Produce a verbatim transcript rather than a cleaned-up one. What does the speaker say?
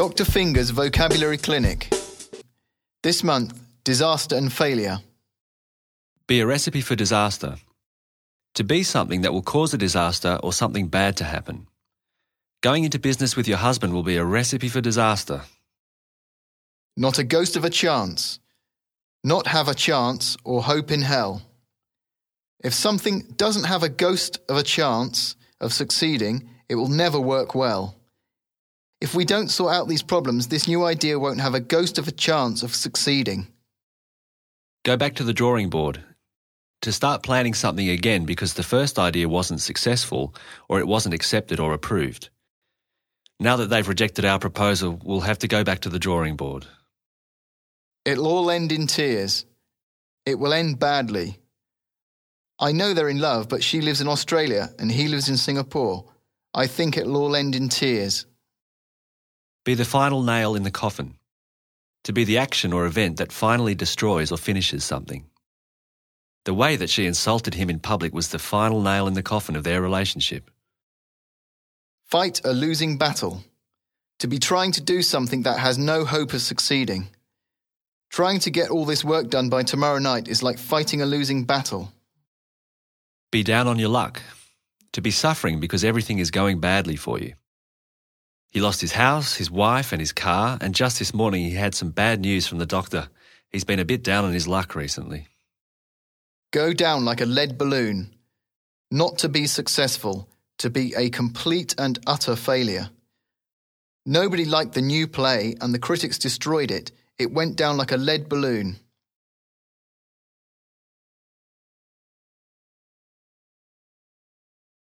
Doctor Finger's Vocabulary Clinic. This month, disaster and failure. Be a recipe for disaster. To be something that will cause a disaster or something bad to happen. Going into business with your husband will be a recipe for disaster. Not a ghost of a chance. Not have a chance or hope in hell. If something doesn't have a ghost of a chance of succeeding, it will never work well. If we don't sort out these problems, this new idea won't have a ghost of a chance of succeeding. Go back to the drawing board. To start planning something again because the first idea wasn't successful or it wasn't accepted or approved. Now that they've rejected our proposal, we'll have to go back to the drawing board. It'll all end in tears. It will end badly. I know they're in love, but she lives in Australia and he lives in Singapore. I think it'll all end in tears. Be the final nail in the coffin. To be the action or event that finally destroys or finishes something. The way that she insulted him in public was the final nail in the coffin of their relationship. Fight a losing battle. To be trying to do something that has no hope of succeeding. Trying to get all this work done by tomorrow night is like fighting a losing battle. Be down on your luck. To be suffering because everything is going badly for you. He lost his house, his wife and his car, and just this morning he had some bad news from the doctor. He's been a bit down on his luck recently. Go down like a lead balloon. Not to be successful, to be a complete and utter failure. Nobody liked the new play and the critics destroyed it. It went down like a lead balloon.